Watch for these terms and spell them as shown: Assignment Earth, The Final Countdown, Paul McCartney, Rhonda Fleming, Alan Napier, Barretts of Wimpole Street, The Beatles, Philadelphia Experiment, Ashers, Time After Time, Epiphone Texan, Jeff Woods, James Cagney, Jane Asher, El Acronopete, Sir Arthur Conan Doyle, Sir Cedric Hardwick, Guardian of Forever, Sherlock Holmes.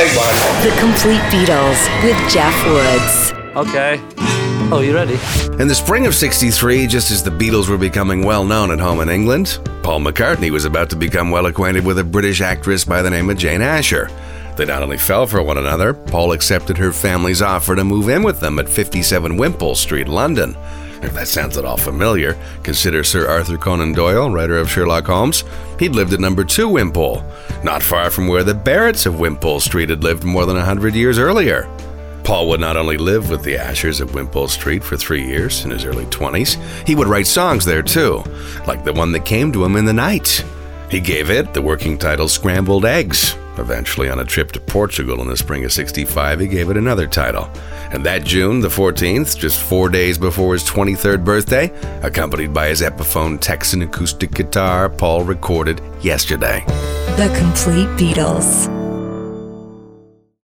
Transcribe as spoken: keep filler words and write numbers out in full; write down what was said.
take mine. The Complete Beatles with Jeff Woods. Okay. Oh, you ready? In the spring of sixty-three, just as the Beatles were becoming well-known at home in England, Paul McCartney was about to become well acquainted with a British actress by the name of Jane Asher. They not only fell for one another, Paul accepted her family's offer to move in with them at fifty-seven Wimpole Street, London. If that sounds at all familiar, consider Sir Arthur Conan Doyle, writer of Sherlock Holmes. He'd lived at number two Wimpole, not far from where the Barretts of Wimpole Street had lived more than one hundred years earlier. Paul would not only live with the Ashers at Wimpole Street for three years in his early twenties, he would write songs there too, like the one that came to him in the night. He gave it the working title Scrambled Eggs. Eventually, on a trip to Portugal in the spring of sixty-five, he gave it another title. And that June, the fourteenth, just four days before his twenty-third birthday, accompanied by his Epiphone Texan acoustic guitar, Paul recorded Yesterday. The Complete Beatles.